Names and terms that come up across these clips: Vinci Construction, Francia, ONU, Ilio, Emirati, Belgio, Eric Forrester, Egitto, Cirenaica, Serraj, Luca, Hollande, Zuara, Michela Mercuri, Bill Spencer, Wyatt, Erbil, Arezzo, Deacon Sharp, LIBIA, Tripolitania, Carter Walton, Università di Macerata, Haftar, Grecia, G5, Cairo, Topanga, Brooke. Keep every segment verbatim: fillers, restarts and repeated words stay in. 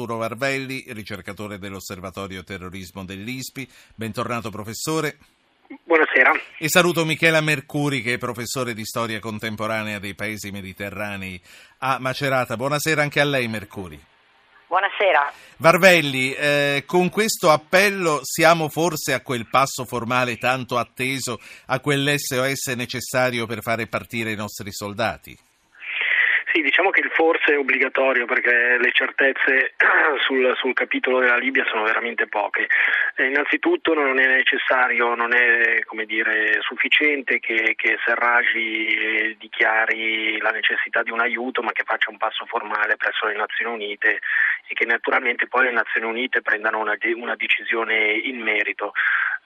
Arturo Varvelli, ricercatore dell'Osservatorio Terrorismo dell'I S P I. Bentornato professore. Buonasera. E saluto Michela Mercuri, che è professore di storia contemporanea dei paesi mediterranei a Macerata. Buonasera anche a lei, Mercuri. Buonasera. Varvelli, eh, con questo appello siamo forse a quel passo formale tanto atteso, a quell'esse o esse necessario per fare partire i nostri soldati? Sì, diciamo che il forse è obbligatorio, perché le certezze sul, sul capitolo della Libia sono veramente poche. Eh, innanzitutto non è necessario, non è come dire sufficiente che, che Serraj dichiari la necessità di un aiuto, ma che faccia un passo formale presso le Nazioni Unite e che naturalmente poi le Nazioni Unite prendano una, una decisione in merito.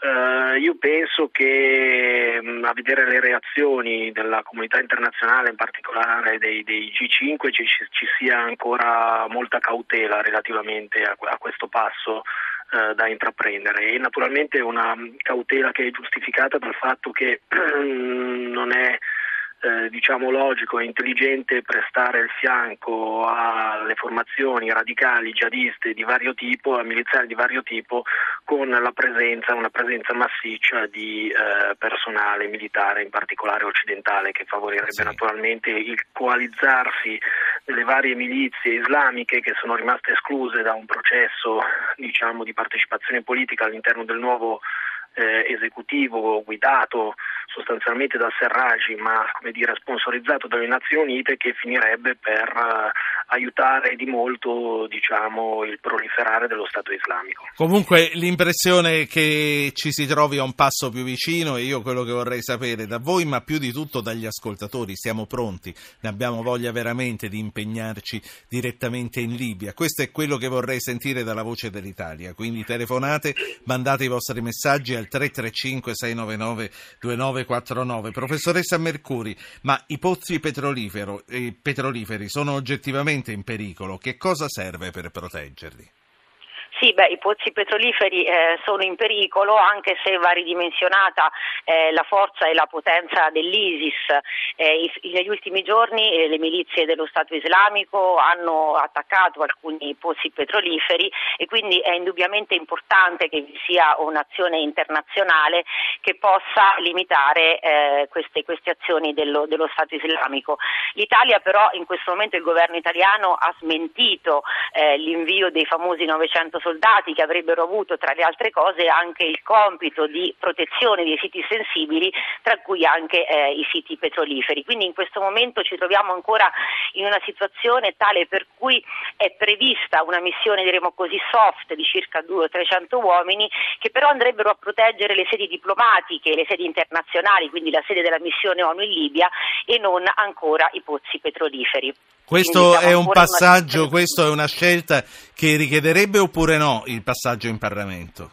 Uh, io penso che mh, a vedere le reazioni della comunità internazionale, in particolare dei, dei G cinque, ci, ci sia ancora molta cautela relativamente a, a questo passo uh, da intraprendere, e naturalmente una cautela che è giustificata dal fatto che non è Eh, diciamo logico e intelligente prestare il fianco alle formazioni radicali jihadiste di vario tipo, a miliziani di vario tipo, con la presenza, una presenza massiccia di eh, personale militare, in particolare occidentale, che favorirebbe sì. naturalmente il coalizzarsi delle varie milizie islamiche che sono rimaste escluse da un processo, diciamo, di partecipazione politica all'interno del nuovo Eh, esecutivo guidato sostanzialmente da Serraj, ma come dire sponsorizzato dalle Nazioni Unite, che finirebbe per eh, aiutare di molto, diciamo, il proliferare dello Stato Islamico. Comunque l'impressione che ci si trovi a un passo più vicino, e io quello che vorrei sapere da voi, ma più di tutto dagli ascoltatori: siamo pronti? Ne abbiamo voglia veramente di impegnarci direttamente in Libia? Questo è quello che vorrei sentire dalla voce dell'Italia, quindi telefonate, mandate i vostri messaggi al tre tre cinque sei nove nove due nove quattro nove. Professoressa Mercuri, ma i pozzi petrolifero, eh, petroliferi sono oggettivamente in pericolo. Che cosa serve per proteggerli? Sì, beh, i pozzi petroliferi eh, sono in pericolo, anche se va ridimensionata eh, la forza e la potenza dell'ISIS. Eh, i, negli ultimi giorni eh, le milizie dello Stato Islamico hanno attaccato alcuni pozzi petroliferi, e quindi è indubbiamente importante che vi sia un'azione internazionale che possa limitare eh, queste, queste azioni dello, dello Stato Islamico. L'Italia però, in questo momento il governo italiano ha smentito eh, l'invio dei famosi novecento soldati, che avrebbero avuto tra le altre cose anche il compito di protezione dei siti sensibili, tra cui anche eh, i siti petroliferi. Quindi in questo momento ci troviamo ancora in una situazione tale per cui è prevista una missione, diremo così, soft di circa duecento trecento uomini, che però andrebbero a proteggere le sedi diplomatiche, le sedi internazionali, quindi la sede della missione ONU in Libia, e non ancora i pozzi petroliferi. Questo è un passaggio, questa è una scelta che richiederebbe, oppure no, il passaggio in Parlamento?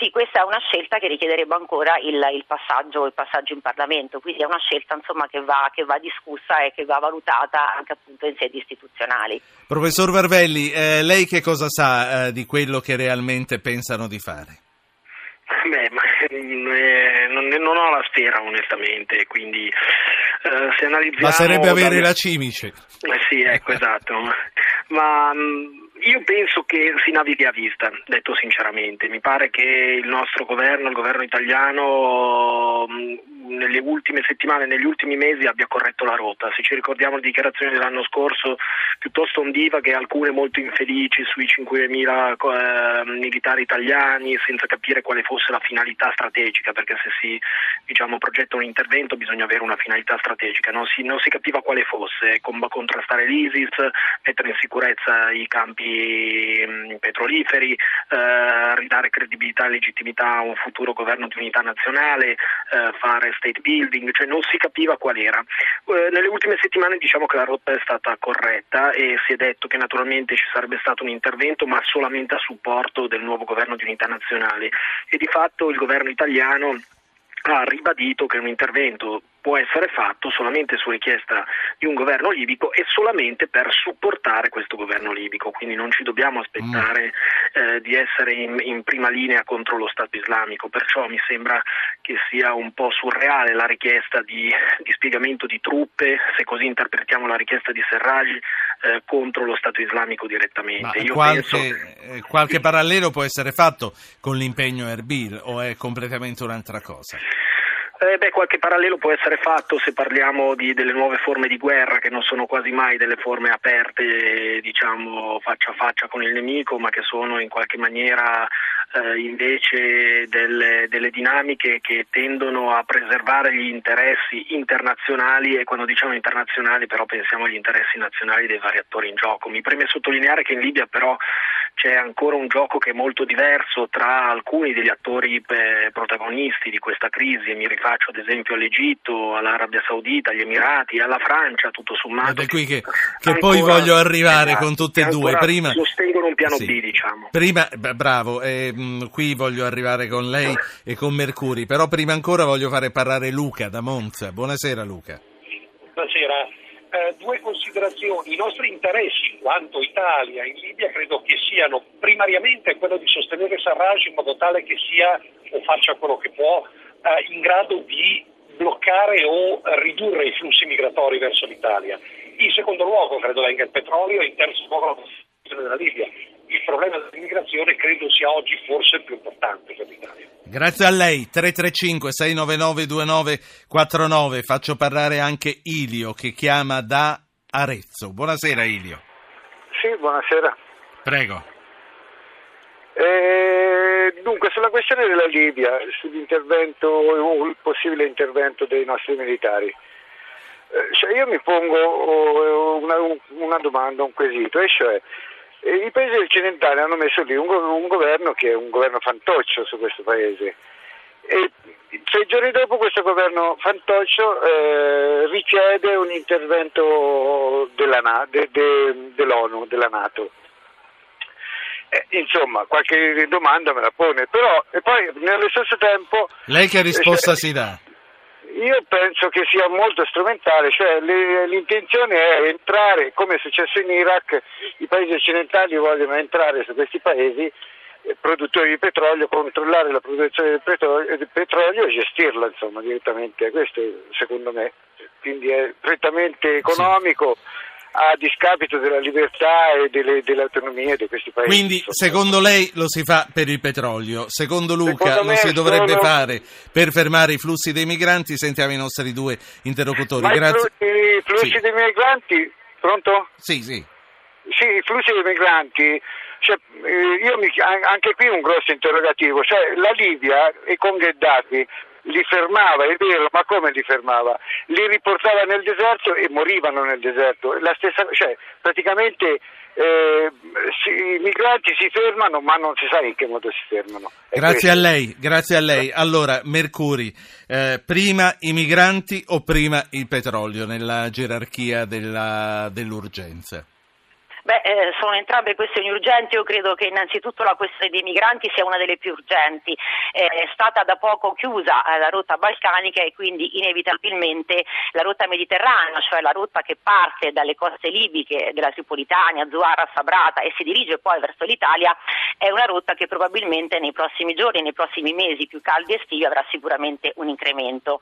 Sì, questa è una scelta che richiederebbe ancora il, il passaggio il passaggio in Parlamento, quindi è una scelta, insomma, che va, che va discussa e che va valutata anche appunto in sedi istituzionali. Professor Varvelli, eh, lei che cosa sa eh, di quello che realmente pensano di fare? Beh, ma, eh, non, non ho la sfera, onestamente, quindi eh, se analizziamo... Basterebbe avere da... la cimice. Eh, sì, ecco, esatto. Ma mh, io penso che si navighi a vista, detto sinceramente. Mi pare che il nostro governo, il governo italiano, mh, nelle ultime settimane, negli ultimi mesi abbia corretto la rotta. Se ci ricordiamo le dichiarazioni dell'anno scorso, piuttosto ondivaghe, alcune molto infelici, sui cinquemila eh, militari italiani, senza capire quale fosse la finalità strategica, perché se si diciamo progetta un intervento bisogna avere una finalità strategica, non si, non si capiva quale fosse: contrastare l'ISIS, mettere in sicurezza i campi mh, petroliferi, eh, ridare credibilità e legittimità a un futuro governo di unità nazionale, eh, fare state building, cioè non si capiva qual era. Eh, nelle ultime settimane diciamo che la rotta è stata corretta, e si è detto che naturalmente ci sarebbe stato un intervento, ma solamente a supporto del nuovo governo di unità nazionale. E di fatto il governo italiano ha ribadito che un intervento può essere fatto solamente su richiesta di un governo libico e solamente per supportare questo governo libico, quindi non ci dobbiamo aspettare eh, di essere in, in prima linea contro lo Stato Islamico. Perciò mi sembra che sia un po' surreale la richiesta di, di spiegamento di truppe, se così interpretiamo la richiesta di Serraj, eh, contro lo Stato Islamico direttamente. Io qualche, penso... qualche parallelo può essere fatto con l'impegno Erbil o è completamente un'altra cosa? Eh beh, qualche parallelo può essere fatto se parliamo di, delle nuove forme di guerra, che non sono quasi mai delle forme aperte, diciamo, faccia a faccia con il nemico, ma che sono in qualche maniera eh, invece delle, delle dinamiche che tendono a preservare gli interessi internazionali, e quando diciamo internazionali però pensiamo agli interessi nazionali dei vari attori in gioco. Mi preme sottolineare che in Libia però c'è ancora un gioco che è molto diverso tra alcuni degli attori eh, protagonisti di questa crisi, e mi rifaccio ad esempio all'Egitto, all'Arabia Saudita, agli Emirati, alla Francia, tutto sommato. Ed è qui che, che ancora, poi voglio arrivare esatto, con tutte e due. Prima sostengono un piano sì. B, diciamo. Prima, bravo, eh, qui voglio arrivare con lei e con Mercuri, però prima ancora voglio fare parlare Luca da Monza. Buonasera Luca. Buonasera. Eh, due considerazioni. I nostri interessi, in quanto Italia in Libia, credo che siano primariamente quello di sostenere Serraj in modo tale che sia, o faccia quello che può, eh, in grado di bloccare o ridurre i flussi migratori verso l'Italia. In secondo luogo credo venga il petrolio, e in terzo luogo la posizione della Libia. Il problema dell'immigrazione credo sia oggi forse il più importante per l'Italia. Grazie a lei. Tre tre cinque sei nove nove due nove quattro nove. Faccio parlare anche Ilio, che chiama da Arezzo. Buonasera Ilio. Sì, buonasera. Prego. Eh, dunque, sulla questione della Libia, sull'intervento o il possibile intervento dei nostri militari, eh, cioè io mi pongo una, una domanda, un quesito, e cioè i paesi occidentali hanno messo lì un, go- un governo che è un governo fantoccio su questo paese, e sei giorni dopo questo governo fantoccio eh, richiede un intervento della Na- de- de- dell'ONU, della NATO. Eh, insomma, qualche domanda me la pone, però, e poi nello stesso tempo... Lei che risposta cioè, si dà? Io penso che sia molto strumentale, cioè le, l'intenzione è entrare, come è successo in Iraq, i paesi occidentali vogliono entrare su questi paesi produttori di petrolio, controllare la produzione del petrolio, del petrolio e gestirla, insomma, direttamente. Questo secondo me, quindi è prettamente economico, a discapito della libertà e delle, dell'autonomia di questi paesi. Quindi, secondo lei, lo si fa per il petrolio. Secondo Luca, secondo lo si dovrebbe sono... fare per fermare i flussi dei migranti. Sentiamo i nostri due interlocutori. Ma grazie. I flussi sì. dei migranti... Pronto? Sì, sì. Sì, i flussi dei migranti... Cioè, io mi... Anche qui un grosso interrogativo. Cioè, la Libia, e con Gheddafi... li fermava, è vero, ma come li fermava? Li riportava nel deserto e morivano nel deserto. La stessa, cioè, praticamente eh, si, i migranti si fermano, ma non si sa in che modo si fermano. È grazie questo. a lei, grazie a lei. Allora, Mercuri, eh, prima i migranti o prima il petrolio nella gerarchia della, dell'urgenza? Beh, eh, sono entrambe questioni urgenti. Io credo che innanzitutto la questione dei migranti sia una delle più urgenti. Eh, è stata da poco chiusa eh, la rotta balcanica, e quindi inevitabilmente la rotta mediterranea, cioè la rotta che parte dalle coste libiche della Tripolitania, Zuara, Sabrata, e si dirige poi verso l'Italia, è una rotta che probabilmente nei prossimi giorni, nei prossimi mesi più caldi estivi, avrà sicuramente un incremento.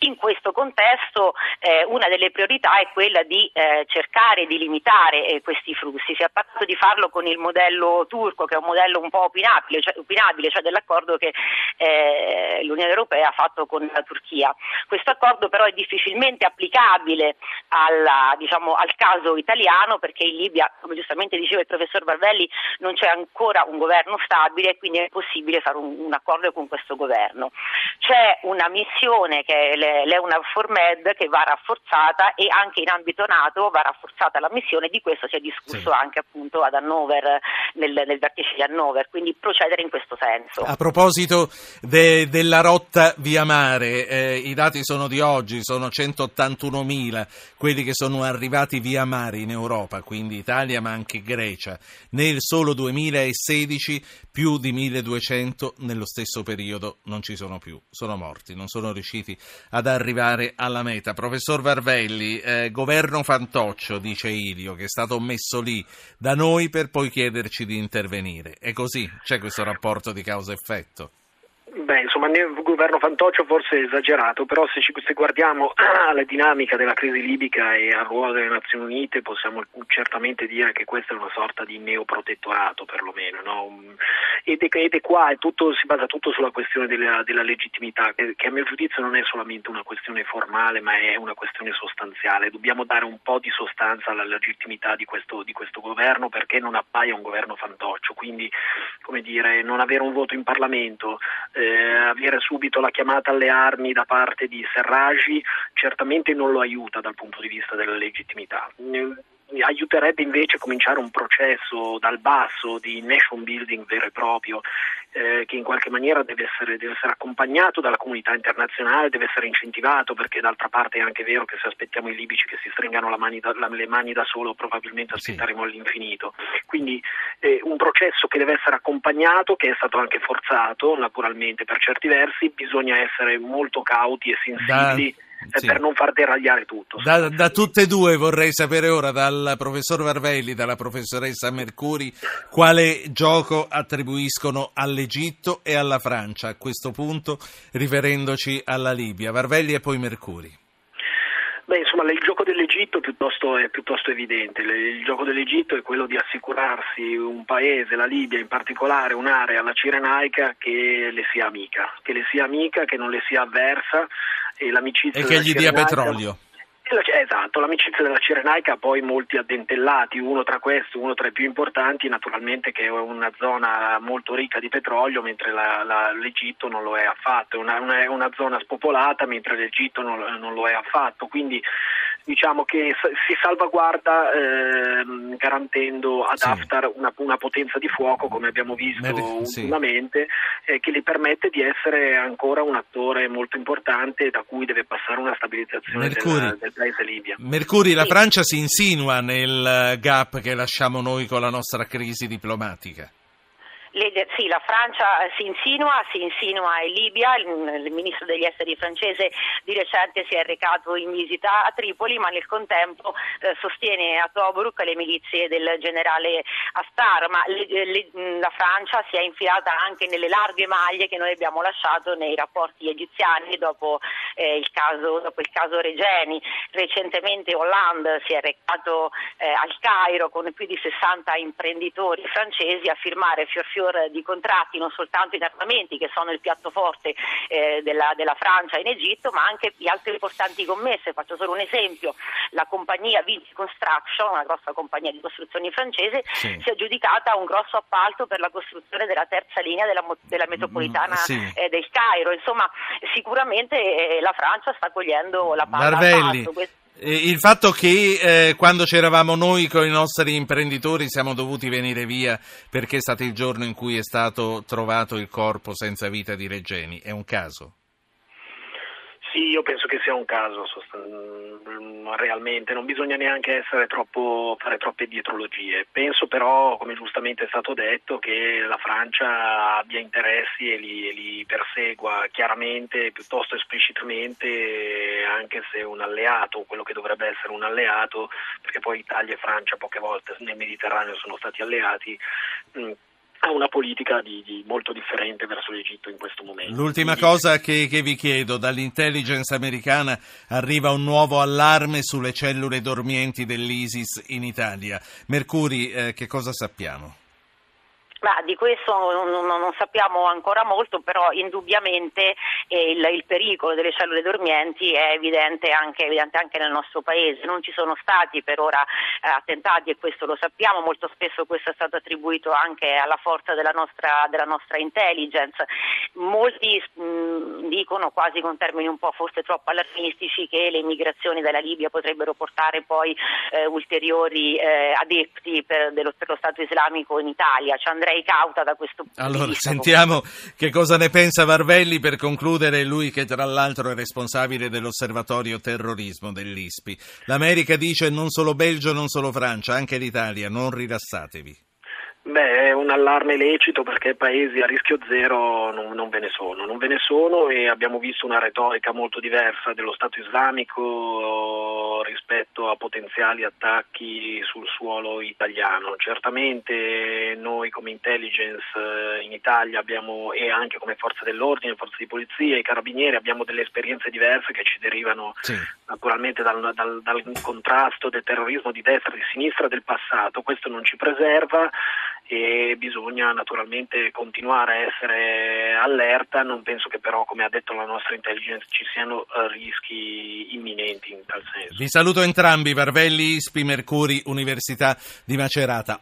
In questo contesto eh, una delle priorità è quella di eh, cercare di limitare eh, questi flussi. Si è parlato di farlo con il modello turco, che è un modello un po' opinabile, cioè, opinabile, cioè dell'accordo che eh, l'Unione Europea ha fatto con la Turchia. Questo accordo però è difficilmente applicabile alla, diciamo, al caso italiano, perché in Libia, come giustamente diceva il professor Varvelli, non c'è ancora un governo stabile, e quindi è impossibile fare un, un accordo con questo governo. C'è una missione che è l'EUNAVFOR Med, che va rafforzata, e anche in ambito NATO va rafforzata la missione. Di questo si è discusso anche appunto ad Hannover, nel, nel vertice di Hannover, quindi procedere in questo senso. A proposito de, della rotta via mare, eh, i dati sono di oggi, sono centottantunomila quelli che sono arrivati via mare in Europa, quindi Italia ma anche Grecia, nel solo duemilasedici più di milleduecento nello stesso periodo non ci sono più, sono morti, non sono riusciti ad arrivare alla meta. Professor Varvelli, eh, governo fantoccio, dice Ilio, che è stato messo lì da noi per poi chiederci di intervenire. È così? C'è questo rapporto di causa-effetto? Beh, insomma, nel governo Fantoccio forse è esagerato, però se, ci, se guardiamo alla dinamica della crisi libica e al ruolo delle Nazioni Unite possiamo certamente dire che questa è una sorta di neoprotettorato, perlomeno, no? Ed è, ed è qua, è tutto, si basa tutto sulla questione della, della legittimità, che a mio giudizio non è solamente una questione formale, ma è una questione sostanziale. Dobbiamo dare un po' di sostanza alla legittimità di questo, di questo governo, perché non appaia un governo Fantoccio, quindi, come dire, non avere un voto in Parlamento, eh, avere subito la chiamata alle armi da parte di Serraj certamente non lo aiuta dal punto di vista della legittimità. Aiuterebbe invece cominciare un processo dal basso di nation building vero e proprio, eh, che in qualche maniera deve essere, deve essere accompagnato dalla comunità internazionale, deve essere incentivato, perché d'altra parte è anche vero che se aspettiamo i libici che si stringano la mani da, la, le mani da solo probabilmente aspetteremo sì. all'infinito. Quindi eh, un processo che deve essere accompagnato, che è stato anche forzato naturalmente per certi versi, bisogna essere molto cauti e sensibili. Da... Sì. Per non far deragliare tutto. Da, da tutte e due vorrei sapere ora, dal professor Varvelli, dalla professoressa Mercuri, quale gioco attribuiscono all'Egitto e alla Francia, a questo punto riferendoci alla Libia. Varvelli e poi Mercuri. Beh, insomma, il gioco dell'Egitto è piuttosto, è piuttosto evidente. Il gioco dell'Egitto è quello di assicurarsi un paese, la Libia in particolare, un'area, la Cirenaica, che le sia amica, che le sia amica, che non le sia avversa, e l'amicizia e che gli dia petrolio. Esatto, l'amicizia della Cirenaica ha poi molti addentellati, uno tra questi, uno tra i più importanti, naturalmente, che è una zona molto ricca di petrolio, mentre la, la, l'Egitto non lo è affatto, è una, una, una zona spopolata, mentre l'Egitto non, non lo è affatto, quindi diciamo che si salvaguarda eh, garantendo ad sì. Haftar una, una potenza di fuoco, come abbiamo visto sì. ultimamente, eh, che le permette di essere ancora un attore molto importante da cui deve passare una stabilizzazione della, del paese Libia. Mercuri, la sì. Francia si insinua nel gap che lasciamo noi con la nostra crisi diplomatica. Le, sì, la Francia si insinua, si insinua in Libia. Il, il ministro degli esteri francese di recente si è recato in visita a Tripoli, ma nel contempo eh, sostiene a Tobruk le milizie del generale Haftar. Ma le, le, la Francia si è infilata anche nelle larghe maglie che noi abbiamo lasciato nei rapporti egiziani dopo, eh, il, caso, dopo il caso Regeni. Recentemente Hollande si è recato eh, al Cairo con più di sessanta imprenditori francesi a firmare fior fior di contratti, non soltanto in armamenti, che sono il piatto forte eh, della, della Francia in Egitto, ma anche di altre importanti commesse. Faccio solo un esempio: la compagnia Vinci Construction, una grossa compagnia di costruzioni francese, sì. si è aggiudicata un grosso appalto per la costruzione della terza linea della, della metropolitana sì. eh, del Cairo. Insomma, sicuramente eh, la Francia sta cogliendo la palla al passo. Il fatto che eh, quando c'eravamo noi con i nostri imprenditori siamo dovuti venire via perché è stato il giorno in cui è stato trovato il corpo senza vita di Regeni, è un caso? Sì, io penso che sia un caso, sostan- realmente non bisogna neanche essere troppo, fare troppe dietrologie. Penso però, come giustamente è stato detto, che la Francia abbia interessi e li, e li persegua chiaramente, piuttosto esplicitamente, anche se un alleato, quello che dovrebbe essere un alleato, perché poi Italia e Francia poche volte nel Mediterraneo sono stati alleati, mh, ha una politica di, di molto differente verso l'Egitto in questo momento. L'ultima Quindi... cosa che, che vi chiedo: dall'intelligence americana arriva un nuovo allarme sulle cellule dormienti dell'ISIS in Italia. Mercuri, eh, che cosa sappiamo? Ma di questo non, non, non sappiamo ancora molto, però indubbiamente eh, il, il pericolo delle cellule dormienti è evidente anche, evidente anche nel nostro paese. Non ci sono stati per ora eh, attentati, e questo lo sappiamo. Molto spesso questo è stato attribuito anche alla forza della nostra, della nostra intelligence. Molti mh, dicono, quasi con termini un po' forse troppo allarmistici, che le migrazioni dalla Libia potrebbero portare poi eh, ulteriori eh, adepti per, dello, per lo Stato Islamico in Italia. Ci andrei cauta da questo punto allora, di vista. Allora, sentiamo comunque che cosa ne pensa Varvelli, per concludere, lui che tra l'altro è responsabile dell'osservatorio terrorismo dell'I S P I. L'America dice non solo Belgio, non solo Francia, anche l'Italia, non rilassatevi. Beh, è un allarme lecito perché paesi a rischio zero non, non ve ne sono, non ve ne sono e abbiamo visto una retorica molto diversa dello Stato Islamico rispetto a potenziali attacchi sul suolo italiano. Certamente noi come intelligence in Italia abbiamo, e anche come forze dell'ordine, forze di polizia, i carabinieri, abbiamo delle esperienze diverse che ci derivano sì. naturalmente dal, dal, dal contrasto del terrorismo di destra e di sinistra del passato. Questo non ci preserva e bisogna naturalmente continuare a essere allerta. Non penso che però, come ha detto la nostra intelligence, ci siano rischi imminenti in tal senso. Vi saluto entrambi, Varvelli, I S P I Mercuri, Università di Macerata.